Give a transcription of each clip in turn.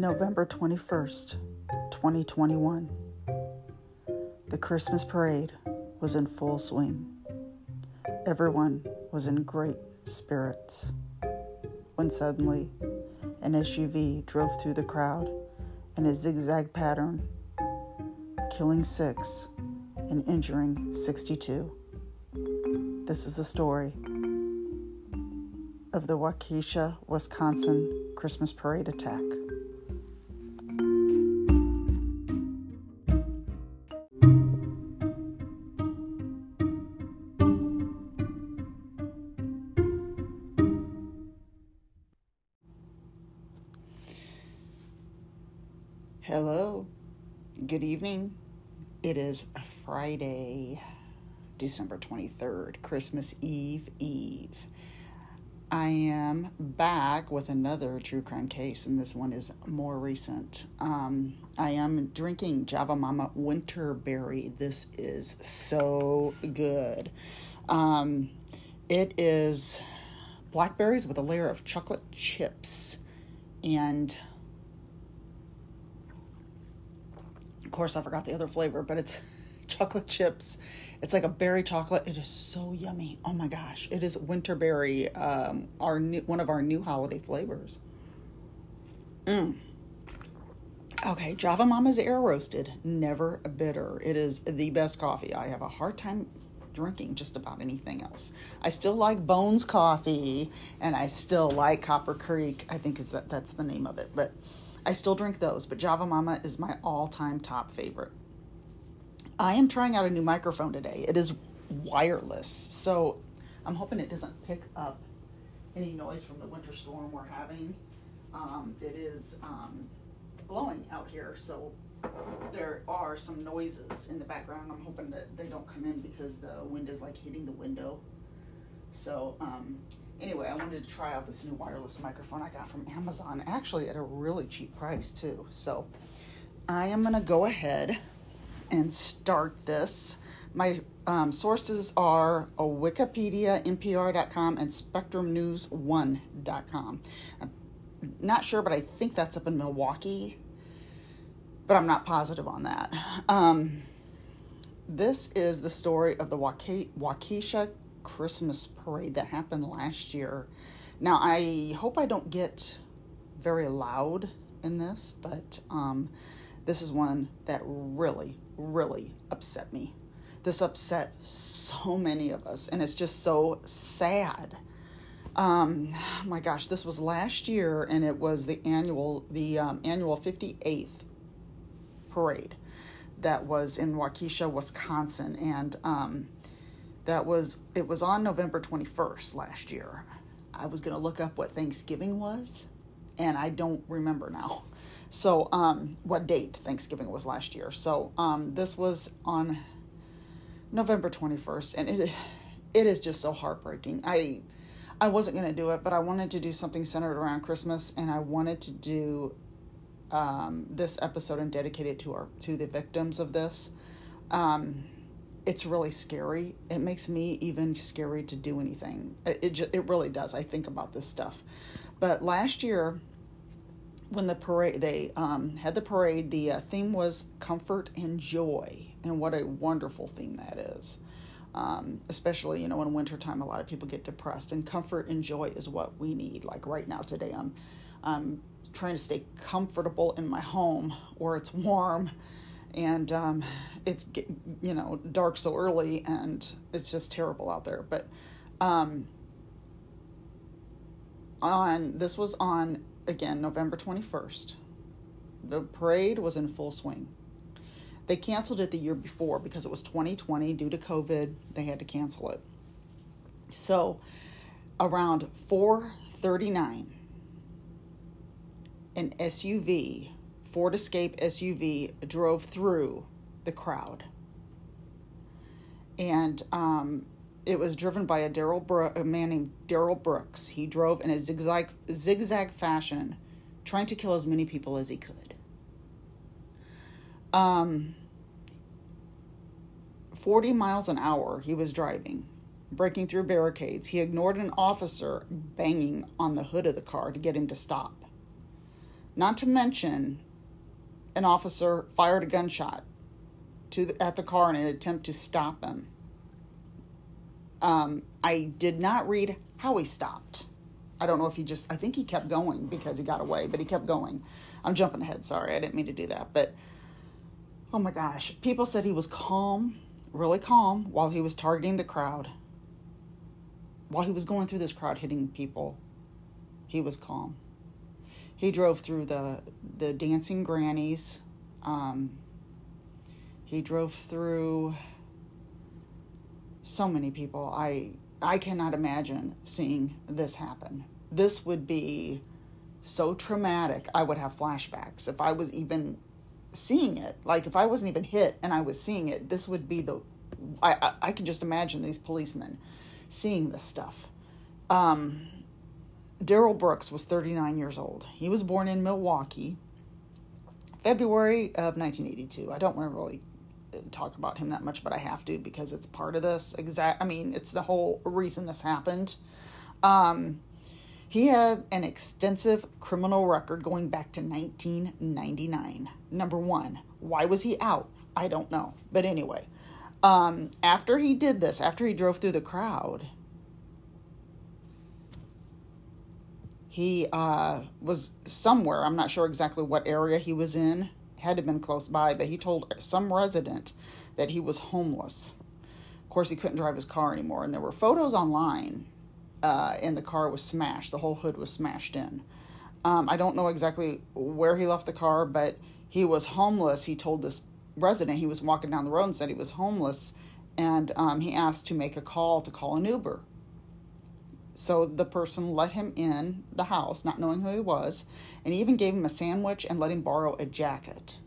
November 21st, 2021. The Christmas parade was in full swing. Everyone was in great spirits. When suddenly, an SUV drove through the crowd in a zigzag pattern, killing 6 and injuring 62. This is the story of the Waukesha, Wisconsin Christmas parade attack. Hello, good evening. It is a Friday, December 23rd, Christmas Eve. I am back with another true crime case, and this one is more recent. I am drinking Java Mama Winterberry. This is so good. It is blackberries with a layer of chocolate chips and... Of course, I forgot the other flavor, but it's chocolate chips. It's like a berry chocolate. It is so yummy. Oh my gosh. It is Winterberry, one of our new holiday flavors. Okay, Java Mama's air roasted, never bitter. It is the best coffee. I have a hard time drinking just about anything else. I still like Bones Coffee, and I still like Copper Creek. I think it's that's the name of it, but... I still drink those, but Java Mama is my all-time top favorite. I am trying out a new microphone today. It is wireless, so I'm hoping it doesn't pick up any noise from the winter storm we're having. It is blowing out here, so there are some noises in the background. I'm hoping that they don't come in because the wind is like hitting the window. So, anyway, I wanted to try out this new wireless microphone I got from Amazon, actually at a really cheap price too. So I am going to go ahead and start this. My sources are Wikipedia, NPR.com, and SpectrumNews1.com. I'm not sure, but I think that's up in Milwaukee, but I'm not positive on that. This is the story of the Waukesha Christmas parade that happened last year. Now, I hope I don't get very loud in this, but this is one that really, really upset me. This upset so many of us, and it's just so sad. My gosh, this was last year, and it was the annual 58th parade that was in Waukesha, Wisconsin, and it was on November 21st last year. I was going to look up what Thanksgiving was, and I don't remember now. So, what date Thanksgiving was last year. So, this was on November 21st, and it is just so heartbreaking. I wasn't going to do it, but I wanted to do something centered around Christmas, and I wanted to do, this episode and dedicate it to the victims of this. It's really scary. It makes me even scary to do anything. It really does. I think about this stuff. But last year, when the parade, they had the parade, the theme was comfort and joy. And what a wonderful theme that is. Especially, in wintertime, a lot of people get depressed. And comfort and joy is what we need. Like right now, today, I'm trying to stay comfortable in my home where it's warm. And it's, dark so early, and it's just terrible out there. But this was on November 21st. The parade was in full swing. They canceled it the year before because it was 2020. Due to COVID, they had to cancel it. So around 4:39, an SUV... Ford Escape SUV drove through the crowd, and it was driven by a man named Darrell Brooks. He drove in a zigzag fashion, trying to kill as many people as he could. Um, 40 miles an hour he was driving, breaking through barricades. He ignored an officer banging on the hood of the car to get him to stop. Not to mention, an officer fired a gunshot at the car in an attempt to stop him. I did not read how he stopped. I don't know if he just... I think he kept going because he got away, but he kept going. I'm jumping ahead. Sorry, I didn't mean to do that. But, oh my gosh. People said he was calm, really calm, while he was targeting the crowd. While he was going through this crowd hitting people, he was calm. He drove through the dancing grannies. He drove through so many people. I cannot imagine seeing this happen. This would be so traumatic. I would have flashbacks if I was even seeing it. Like, if I wasn't even hit and I was seeing it, this would be the... I can just imagine these policemen seeing this stuff. Darrell Brooks was 39 years old. He was born in Milwaukee, February of 1982. I don't want to really talk about him that much, but I have to because it's part of this exact... I mean, it's the whole reason this happened. He had an extensive criminal record going back to 1999. Number one, why was he out? I don't know. But anyway, after he did this, after he drove through the crowd, he was somewhere, I'm not sure exactly what area he was in, had to have been close by, but he told some resident that he was homeless. Of course, he couldn't drive his car anymore, and there were photos online, and the car was smashed. The whole hood was smashed in. I don't know exactly where he left the car, but he was homeless. He told this resident he was walking down the road and said he was homeless, and he asked to make a call to call an Uber. So the person let him in the house, not knowing who he was, and he even gave him a sandwich and let him borrow a jacket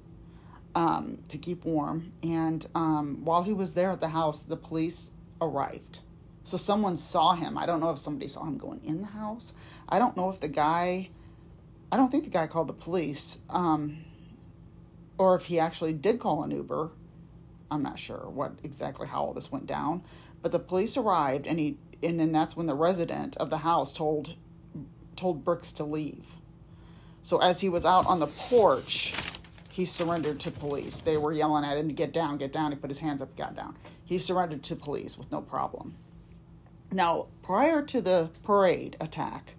to keep warm. And while he was there at the house, the police arrived. So someone saw him. I don't know if somebody saw him going in the house. I don't know if the guy... I don't think the guy called the police, or if he actually did call an Uber. I'm not sure what exactly how all this went down. But the police arrived, and then that's when the resident of the house told Brooks to leave. So as he was out on the porch, he surrendered to police. They were yelling at him to get down. He put his hands up, got down. He surrendered to police with no problem. Now, prior to the parade attack,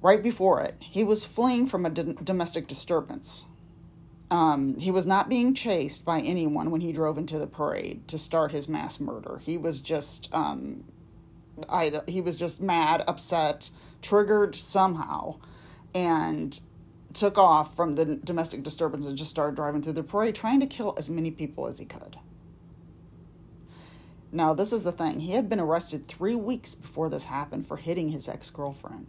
right before it, he was fleeing from a domestic disturbance. He was not being chased by anyone when he drove into the parade to start his mass murder. He was just... he was just mad, upset, triggered somehow, and took off from the domestic disturbance and just started driving through the parade, trying to kill as many people as he could. Now, this is the thing. He had been arrested 3 weeks before this happened for hitting his ex-girlfriend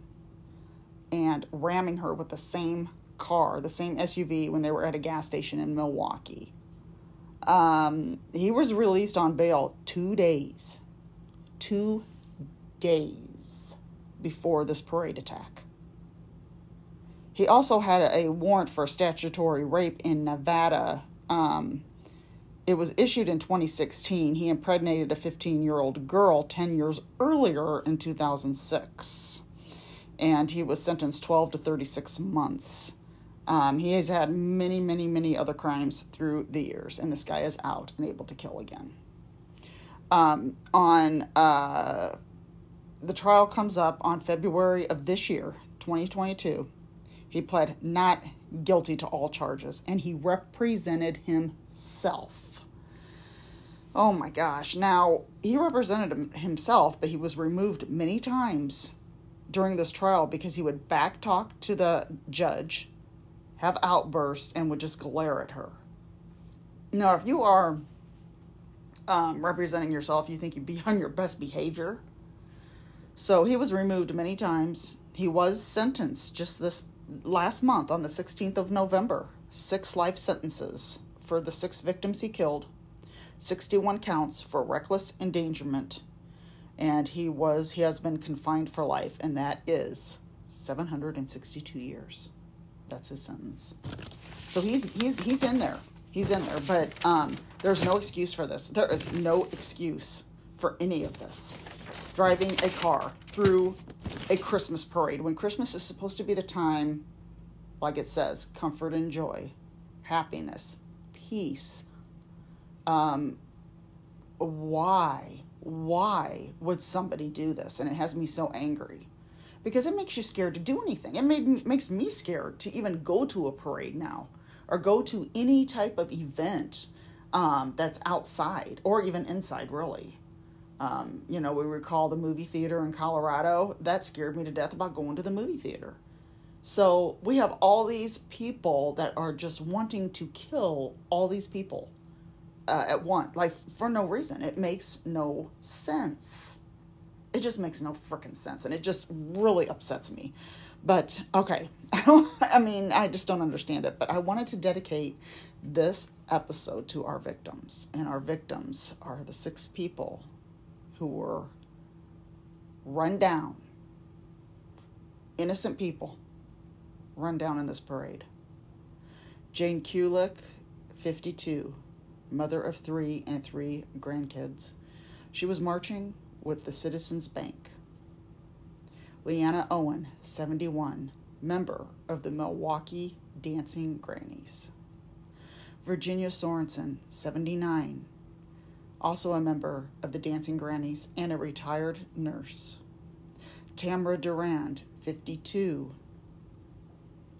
and ramming her with the same car, the same SUV, when they were at a gas station in Milwaukee. He was released on bail 2 days. 2 days before this parade attack. He also had a warrant for statutory rape in Nevada. It was issued in 2016. He impregnated a 15-year-old girl 10 years earlier in 2006. And he was sentenced 12 to 36 months. He has had many, many, many other crimes through the years. And this guy is out and able to kill again. The trial comes up on February of this year, 2022. He pled not guilty to all charges, and he represented himself. Oh my gosh. Now, he represented himself, but he was removed many times during this trial because he would backtalk to the judge, have outbursts, and would just glare at her. Now, if you are representing yourself, you think you'd be on your best behavior. So he was removed many times. He was sentenced just this last month on the 16th of November. 6 life sentences for the 6 victims he killed, 61 counts for reckless endangerment, and he has been confined for life, and that is 762 years. That's his sentence. So he's in there. He's in there, but there's no excuse for this. There is no excuse for any of this. Driving a car through a Christmas parade, when Christmas is supposed to be the time, like it says, comfort and joy, happiness, peace. Why would somebody do this? And it has me so angry because it makes you scared to do anything. It makes me scared to even go to a parade now or go to any type of event that's outside or even inside, really. You know, we recall the movie theater in Colorado. That scared me to death about going to the movie theater. So we have all these people that are just wanting to kill all these people at once, like for no reason. It makes no sense. It just makes no freaking sense. And it just really upsets me. But okay, I mean, I just don't understand it. But I wanted to dedicate this episode to our victims. And our victims are the 6 people who were run down, innocent people run down in this parade. Jane Kulick, 52, mother of 3 and 3 grandkids. She was marching with the Citizens Bank. Leanna Owen, 71, member of the Milwaukee Dancing Grannies. Virginia Sorensen, 79, also a member of the Dancing Grannies and a retired nurse. Tamara Durand, 52,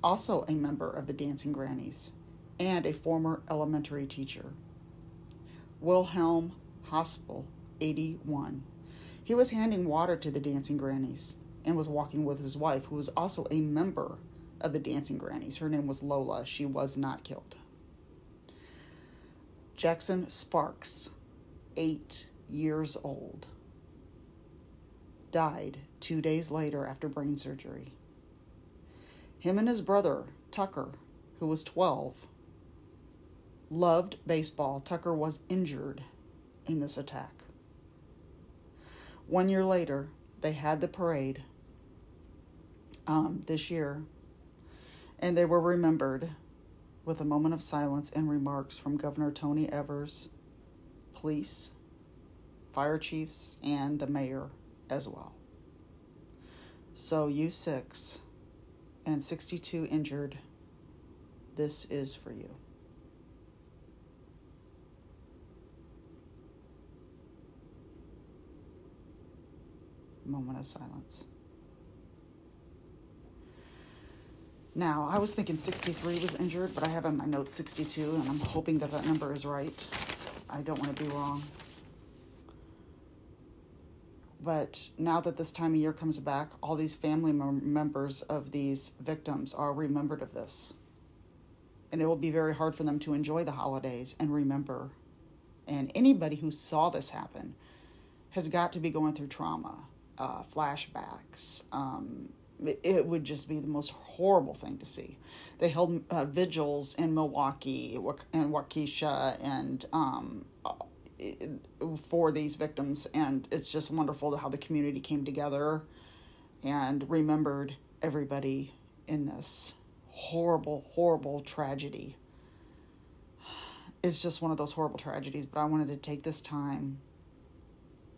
also a member of the Dancing Grannies and a former elementary teacher. Wilhelm Hospel, 81. He was handing water to the Dancing Grannies and was walking with his wife, who was also a member of the Dancing Grannies. Her name was Lola. She was not killed. Jackson Sparks, 8 years old, died 2 days later after brain surgery. Him and his brother, Tucker, who was 12, loved baseball. Tucker was injured in this attack. 1 year later, they had the parade this year, and they were remembered with a moment of silence and remarks from Governor Tony Evers, police, fire chiefs, and the mayor as well. So you 6 and 62 injured, this is for you. Moment of silence. Now, I was thinking 63 was injured, but I have in my notes 62, and I'm hoping that that number is right. I don't want to be wrong. But now that this time of year comes back, all these family members of these victims are remembered of this. And it will be very hard for them to enjoy the holidays and remember. And anybody who saw this happen has got to be going through trauma, flashbacks. It would just be the most horrible thing to see. They held vigils in Milwaukee and Waukesha and for these victims. And it's just wonderful how the community came together and remembered everybody in this horrible, horrible tragedy. It's just one of those horrible tragedies. But I wanted to take this time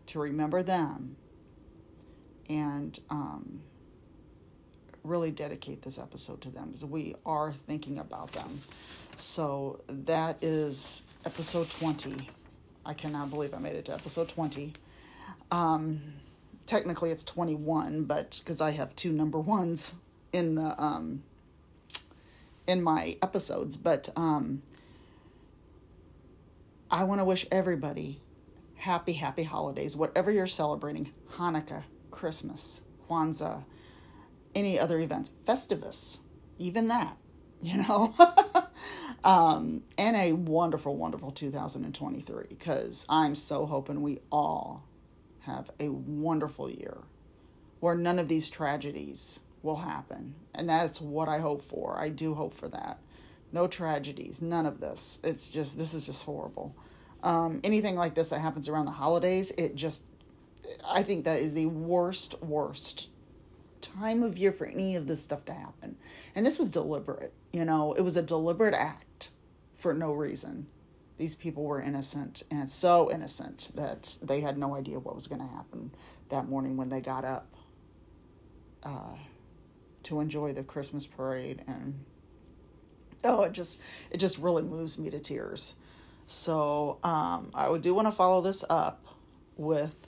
to remember them and really dedicate this episode to them because we are thinking about them. So that is episode 20. I cannot believe I made it to episode 20. Technically it's 21, but because I have 2 number ones in the in my episodes, but I want to wish everybody happy holidays, whatever you're celebrating, Hanukkah, Christmas, Kwanzaa, any other events, Festivus, even that, you know, and a wonderful, wonderful 2023, because I'm so hoping we all have a wonderful year where none of these tragedies will happen. And that's what I hope for. I do hope for that. No tragedies, none of this. It's just, this is just horrible. Anything like this that happens around the holidays, I think that is the worst time of year for any of this stuff to happen. And this was deliberate, you know, it was a deliberate act for no reason. These people were innocent and so innocent that they had no idea what was going to happen that morning when they got up to enjoy the Christmas parade and though, it just really moves me to tears. So I do want to follow this up with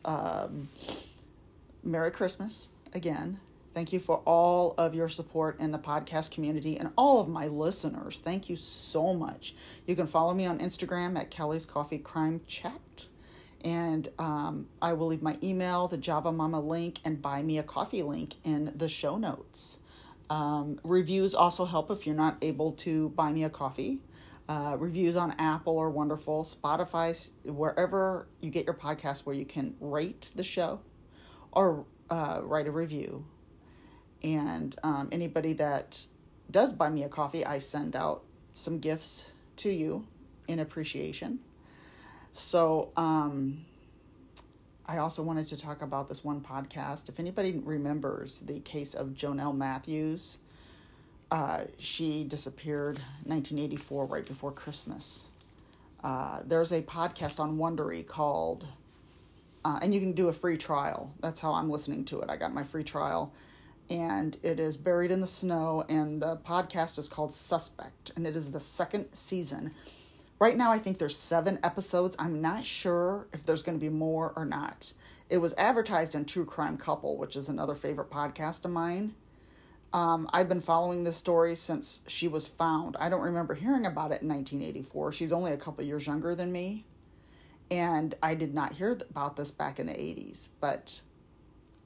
Merry Christmas again. Thank you for all of your support in the podcast community and all of my listeners. Thank you so much. You can follow me on Instagram at Kelly's Coffee Crime Chat. And I will leave my email, the Java Mama link, and Buy Me a Coffee link in the show notes. Reviews also help if you're not able to buy me a coffee. Reviews on Apple are wonderful. Spotify, wherever you get your podcast, where you can rate the show or write a review. And anybody that does buy me a coffee, I send out some gifts to you in appreciation. So I also wanted to talk about this one podcast. If anybody remembers the case of Jonelle Matthews, she disappeared in 1984, right before Christmas. There's a podcast on Wondery called, and you can do a free trial. That's how I'm listening to it. I got my free trial. And it is Buried in the Snow, and the podcast is called Suspect, and it is the second season. Right now, I think there's 7 episodes. I'm not sure if there's going to be more or not. It was advertised in True Crime Couple, which is another favorite podcast of mine. I've been following this story since she was found. I don't remember hearing about it in 1984. She's only a couple years younger than me, and I did not hear about this back in the 80s, but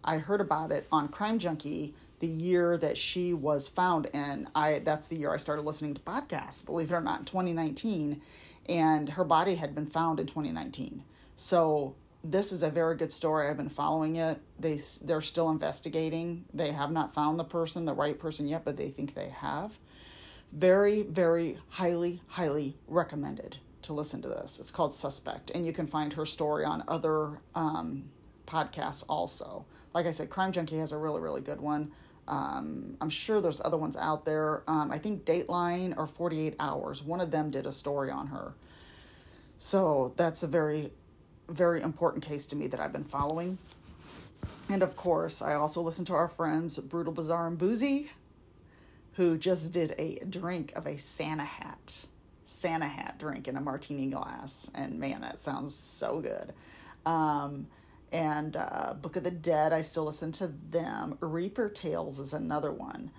I heard about it on Crime Junkie the year that she was found, and that's the year I started listening to podcasts, believe it or not, in 2019, and her body had been found in 2019. So this is a very good story. I've been following it. They're still investigating. They have not found the right person yet, but they think they have. Very, very highly, highly recommended to listen to this. It's called Suspect, and you can find her story on other podcasts also. Like I said, Crime Junkie has a really, really good one. I'm sure there's other ones out there. I think Dateline or 48 Hours, one of them did a story on her. So that's a very, very important case to me that I've been following. And of course, I also listen to our friends Brutal Bazaar and Boozy, who just did a drink of a Santa hat drink in a martini glass. And man, that sounds so good. And Book of the Dead, I still listen to them. Reaper Tales is another one.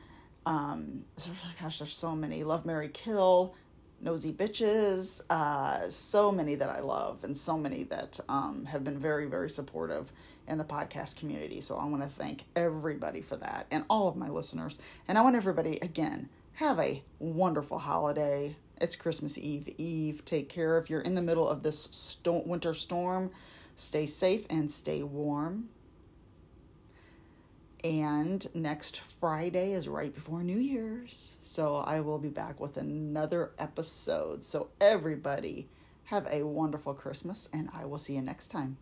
Gosh, there's so many. Love, Mary Kill, Nosy Bitches, so many that I love, and so many that have been very, very supportive in the podcast community. So I want to thank everybody for that, and all of my listeners. And I want everybody, again, have a wonderful holiday. It's Christmas Eve. Take care. If you're in the middle of this winter storm, stay safe and stay warm. And next Friday is right before New Year's. So I will be back with another episode. So everybody have a wonderful Christmas, and I will see you next time.